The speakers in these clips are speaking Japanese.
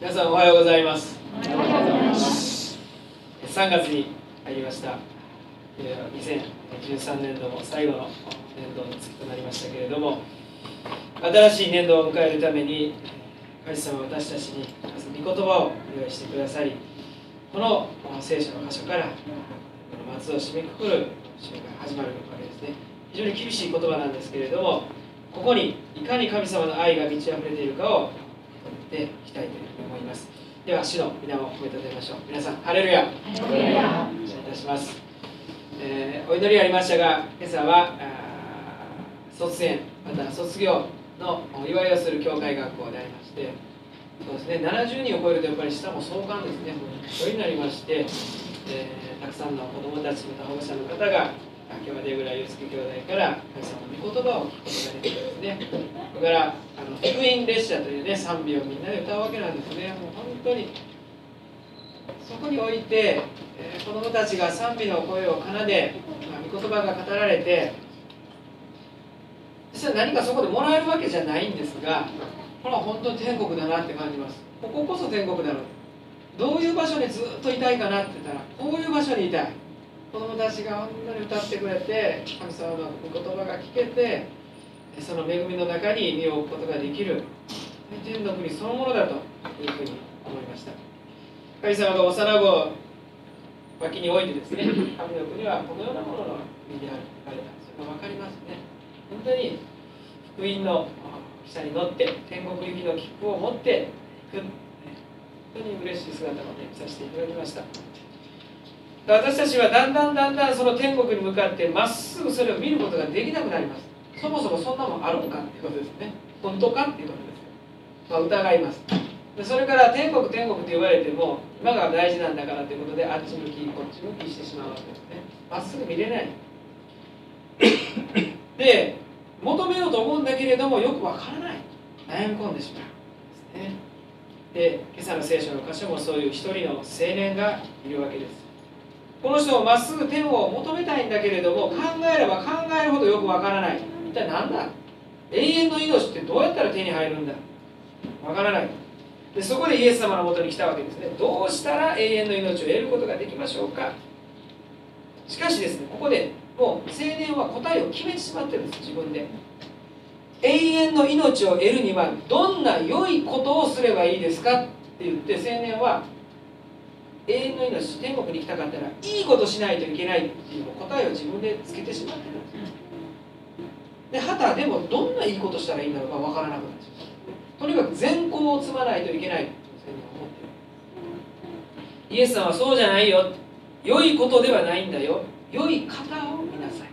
皆さんおはようございます。3月に入りました。2013年度も最後の年度の月となりましたけれども、新しい年度を迎えるために神様は私たちにまず御言葉をお願いしてくださり、この聖書の箇所から松を締めくくる週が始まるわけですね。非常に厳しい言葉なんですけれども、ここにいかに神様の愛が満ち溢れているかを取っていきたいと思います。では主の皆を褒めたたえましょう。皆さんハレルヤ、ハレルヤ、感謝いたします。お祈りありましたが、今朝は卒園また卒業のお祝いをする教会学校でありまして、そうですね、70人を超えるとやっぱり下も相関ですね、それになりまして、たくさんの子どもたちまた保護者の方が今日は出ぐらい祐介兄弟から神様の御言葉を聞くことができるんですね。だから福音列車という、ね、賛美をみんなで歌うわけなんですね。もう本当にそこにおいて、子どもたちが賛美の声を奏で、御言葉が語られて、実は何かそこでもらえるわけじゃないんですが、これは本当に天国だなって感じます。こここそ天国だろう。どういう場所にずっといたいかなって言ったら、こういう場所にいたい。子どもたちが本当に歌ってくれて、神様の御言葉が聞けて、その恵みの中に身を置くことができる天の国そのものだというふうに思いました。神様が幼子を脇に置いてですね、神の国はこのようなものの身であると書かれた。それが分かりますね。本当に福音の汽車に乗って天国行きの切符を持っていく、本当に嬉しい姿を、見させていただきました。私たちはだんだんその天国に向かってまっすぐそれを見ることができなくなります。そもそもそんなもんあるのかっていうことですね。本当かっていうことです。疑います。でそれから天国天国って言われても、今が大事なんだからということで、あっち向きこっち向きしてしまうわけですね。まっすぐ見れないで求めようと思うんだけれども、よくわからない、悩み込んでしまうですね。で今朝の聖書の箇所もそういう一人の青年がいるわけです。この人をまっすぐ天を求めたいんだけれども、考えれば考えるほどよくわからない。一体何だ、永遠の命ってどうやったら手に入るんだ、わからない。でそこでイエス様のもとに来たわけですね。どうしたら永遠の命を得ることができましょうか。しかしですね、ここでもう青年は答えを決めてしまってるんです。自分で永遠の命を得るにはどんな良いことをすればいいですかって言って、青年は永遠の命、天国に行きたかったらいいことしないといけないっていう答えを自分でつけてしまってるんです。で旗でもどんないいことしたらいいんだろうか分からなくなっちゃう。とにかく善行を積まないといけないと思ってる。イエスさんはそうじゃないよ、良いことではないんだよ、良い方を見なさい、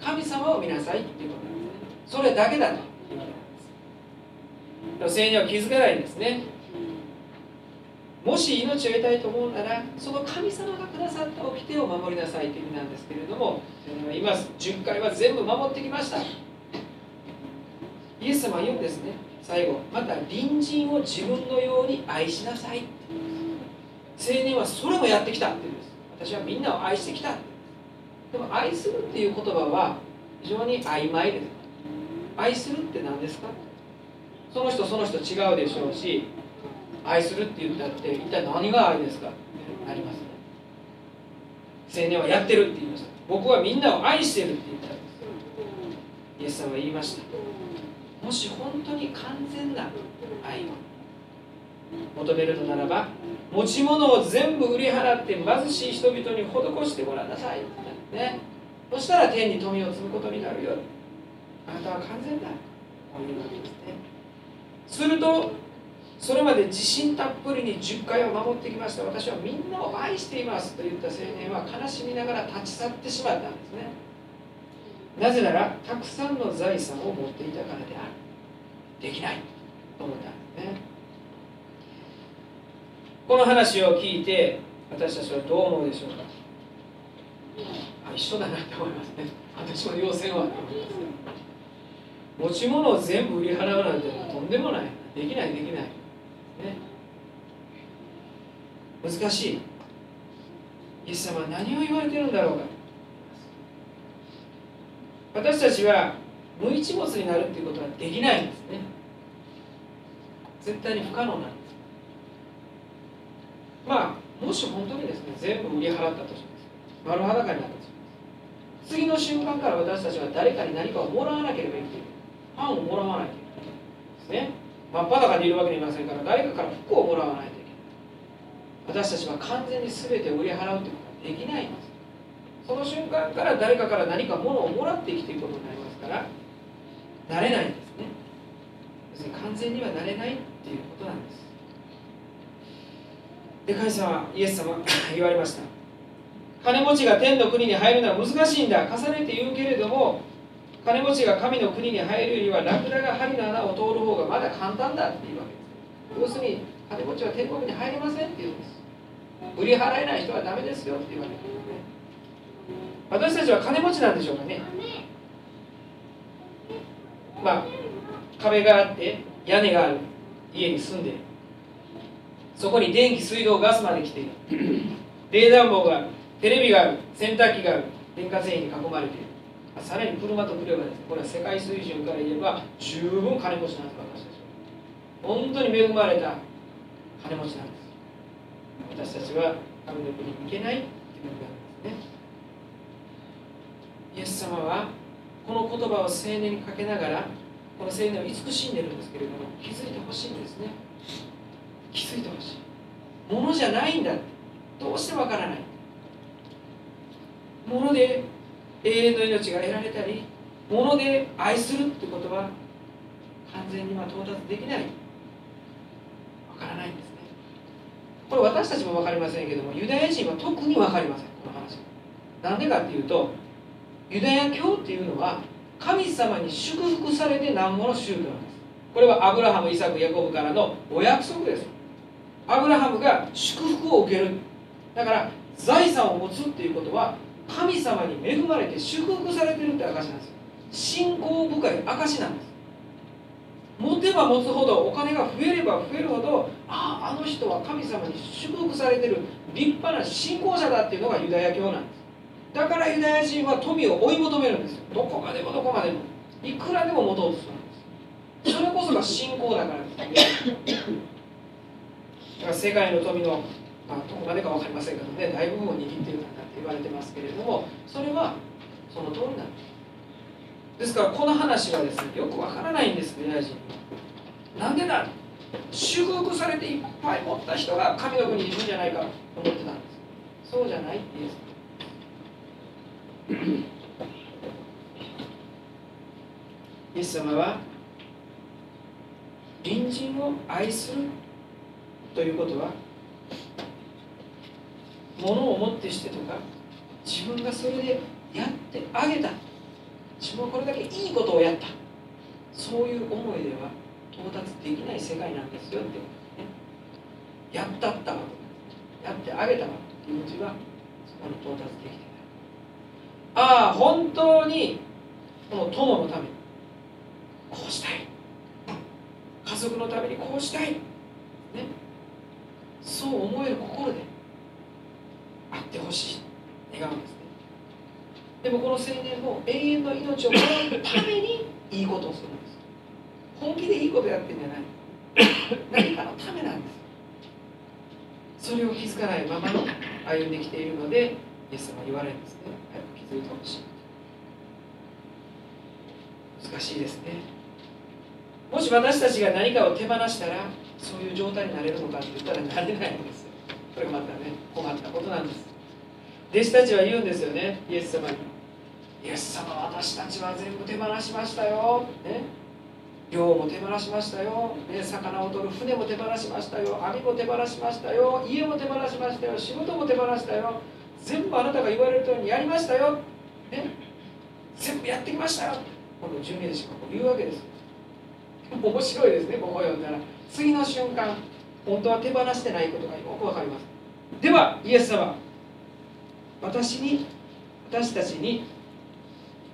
神様を見なさいっていうことなんですね。それだけだということなんです。でも青年は気づかないんですね。もし命を得たいと思うなら、その神様がくださった掟を守りなさいという意味なんですけれども、今10回は全部守ってきました。イエス様は言うんですね、最後、また隣人を自分のように愛しなさい。青年はそれもやってきたって言うんです。私はみんなを愛してきた。でも愛するっていう言葉は非常に曖昧です。愛するって何ですか？その人その人違うでしょうし、愛するって言ったって一体何が愛ですかってなりますね。青年はやってるって言いました。僕はみんなを愛してるって言ったんです。イエス様は言いました。もし本当に完全な愛を求めるのならば、持ち物を全部売り払って貧しい人々に施してごらんなさいって、ね、そしたら天に富を積むことになるよ。あなたは完全だというわけですね。するとそれまで自信たっぷりに10回を守ってきました、私はみんなを愛していますと言った青年は悲しみながら立ち去ってしまったんですね。なぜならたくさんの財産を持っていたからである。できないと思ったんですね。この話を聞いて私たちはどう思うでしょうか。あ、一緒だなと思いますね。私も要請はと思います、ね、持ち物を全部売り払うなんてとんでもない、できない、ね、難しい。イエス様は何を言われてるんだろうか。私たちは無一物になるということはできないんですね。絶対に不可能なんです。まあ、もし本当にですね、全部売り払ったとします。丸裸になったとします。次の瞬間から私たちは誰かに何かをもらわなければいけない。パンをもらわないといけないですね。真っ裸でいるわけにはいませんから、誰かから服をもらわないといけない。私たちは完全に全てを売り払うということはできないんです。その瞬間から誰かから何か物をもらって生きていくことになりますから、なれないんですね。別に完全にはなれないっていうことなんです。で、神様、イエス様言われました。金持ちが天の国に入るのは難しいんだ。重ねて言うけれども、金持ちが神の国に入るよりはラクダが針の穴を通る方がまだ簡単だっていうわけです。要するに、金持ちは天国に入れませんって言うんです。売り払えない人はダメですよって言われるんですね。私たちは金持ちなんでしょうかね。まあ、壁があって屋根がある家に住んで、そこに電気、水道、ガスまで来ている。冷暖房がある、テレビがある、洗濯機がある、電化製品に囲まれている。さらに車と車です。これは世界水準から言えば十分金持ちなんです、私たちは。本当に恵まれた金持ちなんです。私たちは神の国に行けないっていうことなんですね。イエス様はこの言葉を青年にかけながら、この青年を慈しんでるんですけれども、気づいてほしいんですね。気づいてほしい。ものじゃないんだって、どうしてわからない。もので永遠の命が得られたり、もので愛するってことは完全には到達できない。わからないんですね。これ私たちもわかりませんけれども、ユダヤ人は特にわかりません、この話。なんでかっていうと、ユダヤ教っていうのは神様に祝福されてなんぼの宗教なんです。これはアブラハム、イサク、ヤコブからのお約束です。アブラハムが祝福を受ける。だから財産を持つっていうことは神様に恵まれて祝福されてるって証なんですよ。信仰深い証なんです。持てば持つほど、お金が増えれば増えるほど、ああ、あの人は神様に祝福されてる立派な信仰者だっていうのがユダヤ教なんです。だからユダヤ人は富を追い求めるんですよ。どこまでもどこまでもいくらでも持とうとするんです。それこそが信仰だからですね。だから世界の富の、まあ、どこまでか分かりませんけどね、大部分を握っているんだって言われてますけれども、それはその通りなんです。ですからこの話はですね、よく分からないんです。ユダヤ人なんでだ、祝福されていっぱい持った人が神の国にいるんじゃないかと思ってたんです。そうじゃないって言うんです。イエス様は隣人を愛するということは、物を持ってしてとか、自分がそれでやってあげた、自分はこれだけいいことをやった、そういう思いでは到達できない世界なんですよって、ね、やったったわとか、やってあげたわという気持ちはそこに到達できて、ああ、本当にこの友のためにこうしたい、家族のためにこうしたい、ね、そう思える心であってほしい願うんですね。でもこの青年も永遠の命をもらうためにいいことをするんです。本気でいいことやってんじゃない、何かのためなんです。それを気づかないままの歩んできているので、イエス様言われるんですね。気づいてほしい。難しいですね。もし私たちが何かを手放したら、そういう状態になれるのかって言ったらなれないんですよ。これまたね、困ったことなんです。弟子たちは言うんですよね、イエス様に。イエス様、私たちは全部手放しましたよ、ね、漁も手放しましたよ、ね、魚を取る船も手放しましたよ、網も手放しましたよ、家も手放しましたよ、仕事も手放したよ、全部あなたが言われる通りにやりましたよ、ね、全部やってきましたよ、この12弟子が言うわけです。面白いですね、ここを読んだら。次の瞬間、本当は手放してないことがよくわかります。ではイエス様、私たちに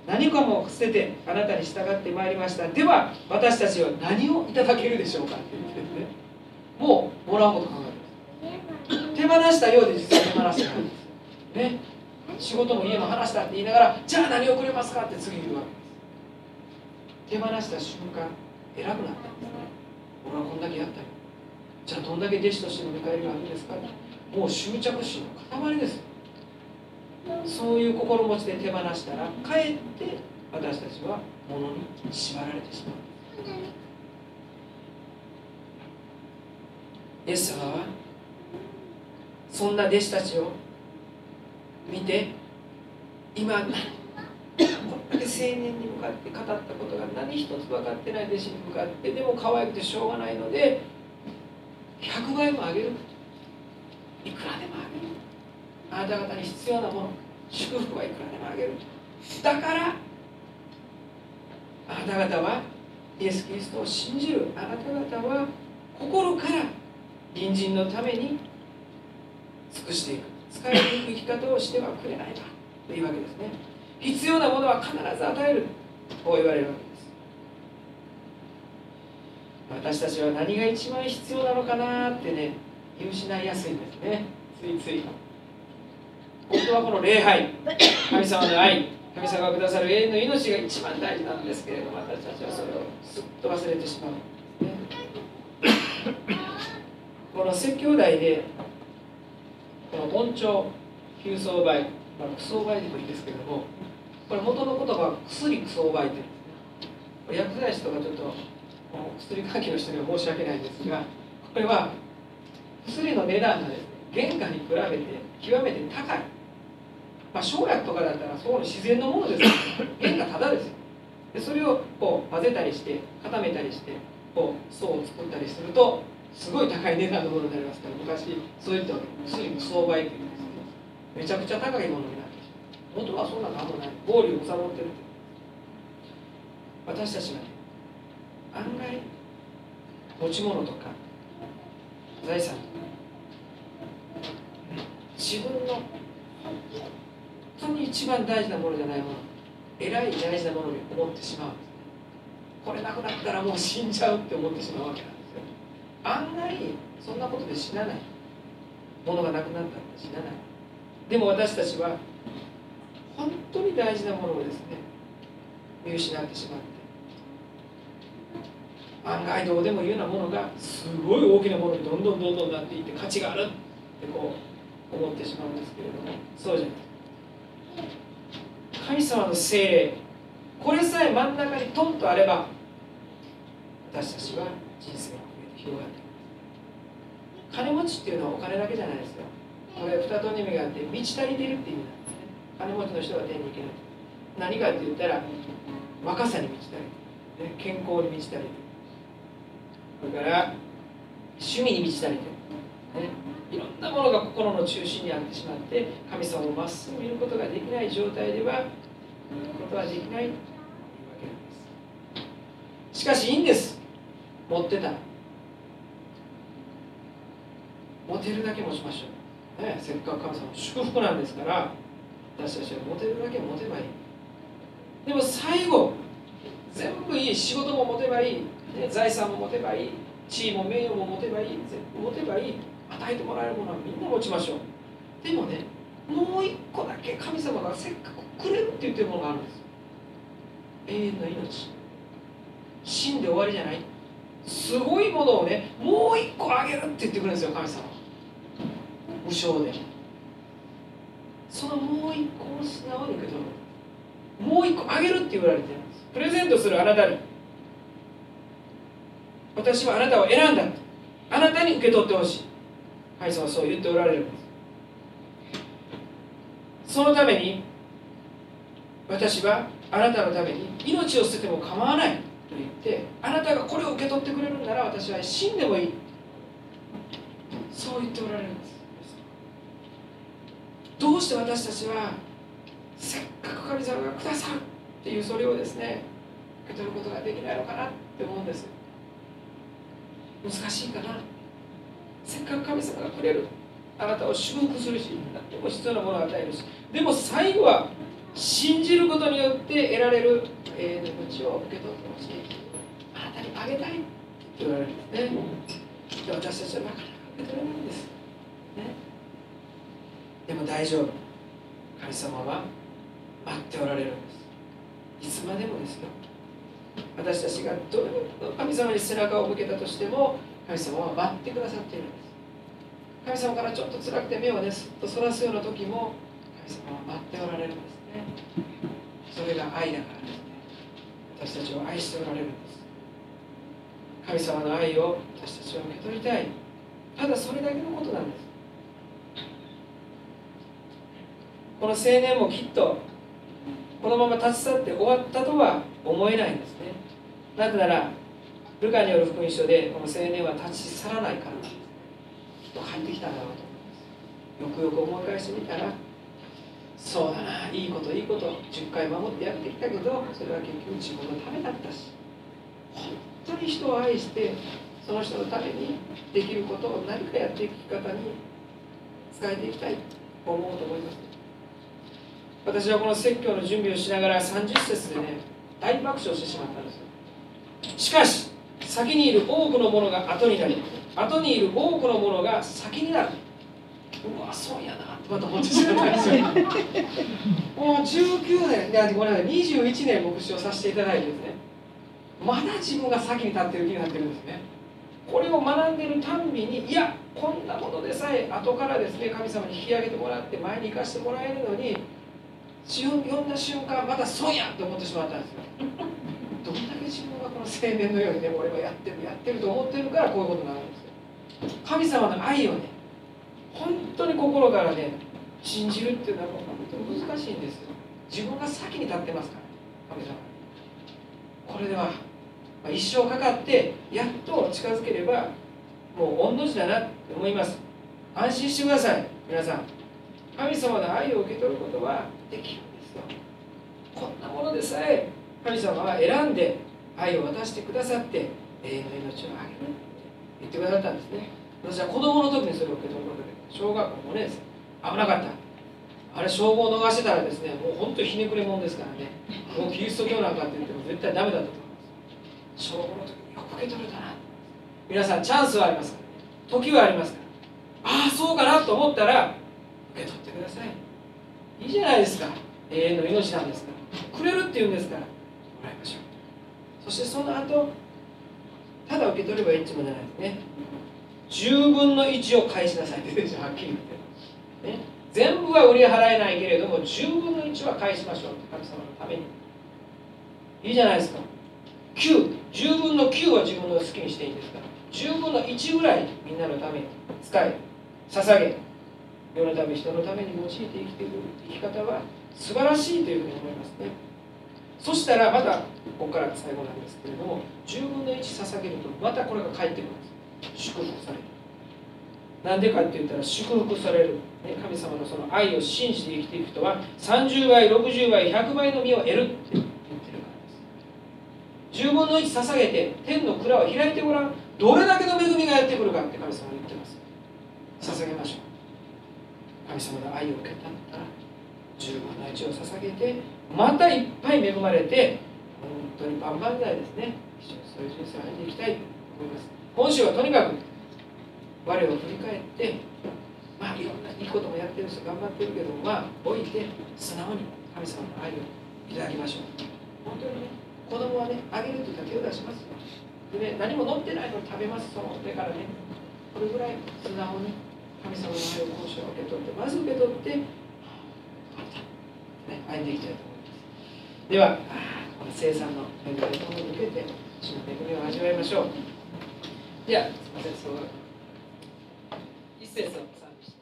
何かも捨ててあなたに従ってまいりました。では私たちは何をいただけるでしょうかって言ってね、もうもらうこと考えます。手放したようで実は手放してないんですね、仕事も家も話したって言いながら、じゃあ何をくれますかって次言うわけです。手放した瞬間、偉くなったんですね。俺はこんだけやったよ。じゃあどんだけ弟子としての見返りがあるんですかって。もう執着心の塊です。そういう心持ちで手放したら、かえって私たちは物に縛られてしまう。イエス様はそんな弟子たちを見て、今これだけ青年に向かって語ったことが何一つ分かってない弟子に向かって、でも可愛くてしょうがないので100倍もあげる、いくらでもあげる、あなた方に必要なもの、祝福はいくらでもあげる、だからあなた方はイエス・キリストを信じる、あなた方は心から隣人のために尽くしていく、使えていく生き方をしてはくれないかというわけですね。必要なものは必ず与えると言われるわけです。私たちは何が一番必要なのかなってね、見失いやすいんですね、ついつい。本当はこの礼拝、神様の愛、神様がくださる永遠の命が一番大事なんですけれども、私たちはそれをすっと忘れてしまうんですね。この説教題でこの盆調、急相売、まあ、クソバイでもいいですけれども、これ元の言葉は薬クソバイというんですね。これ薬剤師とかちょっと薬関係の人には申し訳ないんですが、これは薬の値段がですね、原価に比べて極めて高い。まあ、生薬とかだったらその自然のものですよ。原価ただですよ。でそれをこう混ぜたりして固めたりしてこう層を作ったりするとすごい高い値段のものになりますから、昔そういった薬クソバイという、めちゃくちゃ高いものになってきた。元はそんな何もない、暴利を収まってる。私たちがね、案外持ち物とか財産とか、自分の本当に一番大事なものじゃないもの、えらい大事なものに思ってしまうんですね。これなくなったらもう死んじゃうって思ってしまうわけなんですよ。案外そんなことで死なない、ものがなくなったら死なない。でも私たちは本当に大事なものをですね、見失ってしまって、案外どうでもいいようなものがすごい大きなものにどんどんどんどんなっていって、価値があるってこう思ってしまうんですけれども、そうじゃない。神様の聖霊、これさえ真ん中にトンとあれば、私たちは人生が広がっていく。金持ちっていうのはお金だけじゃないですよ。これ二つの意味があって、満ち足りてるって意味なんですね。金持ちの人は天に行ける。何かって言ったら、若さに満ち足りてる、健康に満ち足りてる、それから趣味に満ち足りてる、ね、いろんなものが心の中心にあってしまって、神様をまっすぐ見ることができない状態では見ることはできないというわけなんです。しかしいいんです、持ってたら持てるだけ持ちましょうね、せっかく神様の祝福なんですから、私たちはモテるだけモテばいい。でも最後全部いい、仕事もモテばいい、ね、財産もモテばいい、地位も名誉もモテばいい、全部モテばいい、与えてもらえるものはみんな持ちましょう。でもね、もう一個だけ神様がせっかくくれるって言ってるものがあるんです。永遠の命、死んで終わりじゃない、すごいものをね、もう一個あげるって言ってくるんですよ、神様。無償でそのもう一個を素直に受け取る、もう一個あげるって言われてるんです。プレゼントするあなたに、私はあなたを選んだ、あなたに受け取ってほしい、神様はそう言っておられるんです。そのために私はあなたのために命を捨てても構わないと言って、あなたがこれを受け取ってくれるなら私は死んでもいい、そう言っておられるんです。どうして私たちはせっかく神様がくださるっていうそれをですね、受け取ることができないのかなって思うんです。難しいかな。せっかく神様がくれる、あなたを祝福するし、何でも必要なものを与えるし、でも最後は信じることによって得られる永遠の命を受け取ってほしい、あなたにあげたいって言われるんですね。で、私たちはなかなか受け取れないんですね。でも大丈夫、神様は待っておられるんです。いつまでもですよ。私たちがどれほど神様に背中を向けたとしても、神様は待ってくださっているんです。神様からちょっと辛くて目をねすっとそらすような時も神様は待っておられるんですね。それが愛だからですね。私たちを愛しておられるんです。神様の愛を私たちは受け取りたい。ただそれだけのことなんです。この青年もきっとこのまま立ち去って終わったとは思えないんですね。なぜならルカによる福音書でこの青年は立ち去らないからきっと帰ってきたんだろうと思います。よくよく思い返してみたら、そうだな、いいこといいこと10回守ってやってきたけど、それは結局自分のためだったし、本当に人を愛してその人のためにできることを何かやっていく生き方に使えていきたいと思うと思います。私はこの説教の準備をしながら30節でね、大爆笑してしまったんですよ。しかし、先にいる多くのものが後になり、後にいる多くのものが先になる。うわ、そうやなってまた思ってしまったんですよ。もう21年牧師をさせていただいてですね、まだ自分が先に立っている気になってるんですね。これを学んでるたんびに、いや、こんなことでさえ後からですね、神様に引き上げてもらって前に行かせてもらえるのに、読んだ瞬間またそうやと思ってしまったんですよ。どんだけ自分がこの青年のようにね、俺はやってると思ってるからこういうことになるんですよ。神様の愛をね、本当に心からね信じるっていうのは本当に難しいんですよ。自分が先に立ってますから神様。これでは一生かかってやっと近づければもう御の字だなって思います。安心してください皆さん。神様の愛を受け取ることはできるんですよ。こんなものでさえ神様は選んで愛を渡してくださって永遠の命をあげるって言ってくださったんですね。私は子供の時にそれを受け取ることで、小学校5年生、危なかった。あれ、称号を逃してたらですね、もう本当にひねくれもんですからね、もうキリスト教なんかって言っても絶対ダメだったと思います。称号の時によく受け取れたな。皆さん、チャンスはありますから、ね、時はありますから、ああそうかなと思ったら受け取ってください。いいじゃないですか。永遠の命なんですから、くれるっていうんですから、もらいましょう。そしてその後、ただ受け取ればいいってもんじゃないですね。10分の1を返しなさいってですよ、はっきり言って、ね、全部は売り払えないけれども10分の1は返しましょうって神様のために。いいじゃないですか。10分の9は自分の好きにしていいんですから、10分の1ぐらいみんなのために使い、捧げ、世のため人のために用いて生きている生き方は素晴らしいというふうに思いますね。そしたらまたここから最後なんですけれども、10分の1捧げるとまたこれが返ってくるんです。祝福される。なんでかって言ったら祝福される、ね、神様のその愛を信じて生きていく人は30倍、60倍、100倍の実を得るって言ってるからです。10分の1捧げて天の蔵を開いてごらん、どれだけの恵みがやってくるかって神様は言ってます。捧げましょう。神様の愛を受けたんだから10分の1を捧げて、またいっぱい恵まれて、本当に万々歳ですね。一緒にそういう人生を歩んでいきたいと思います。今週はとにかく我を振り返って、まあいろんないいこともやってるし頑張ってるけど、まあ置いて素直に神様の愛をいただきましょう。本当にね、子供はね、あげるときは手を出しますよ。でね、何も乗ってないのに食べます、その上からね。これぐらい素直に。神様の愛を今週は受け取って、まず受け取って、ね、愛できたいと思います。では、この生産の恵みを受けて、主の恵みを味わいましょう。では、すみません、一節をおさんでした。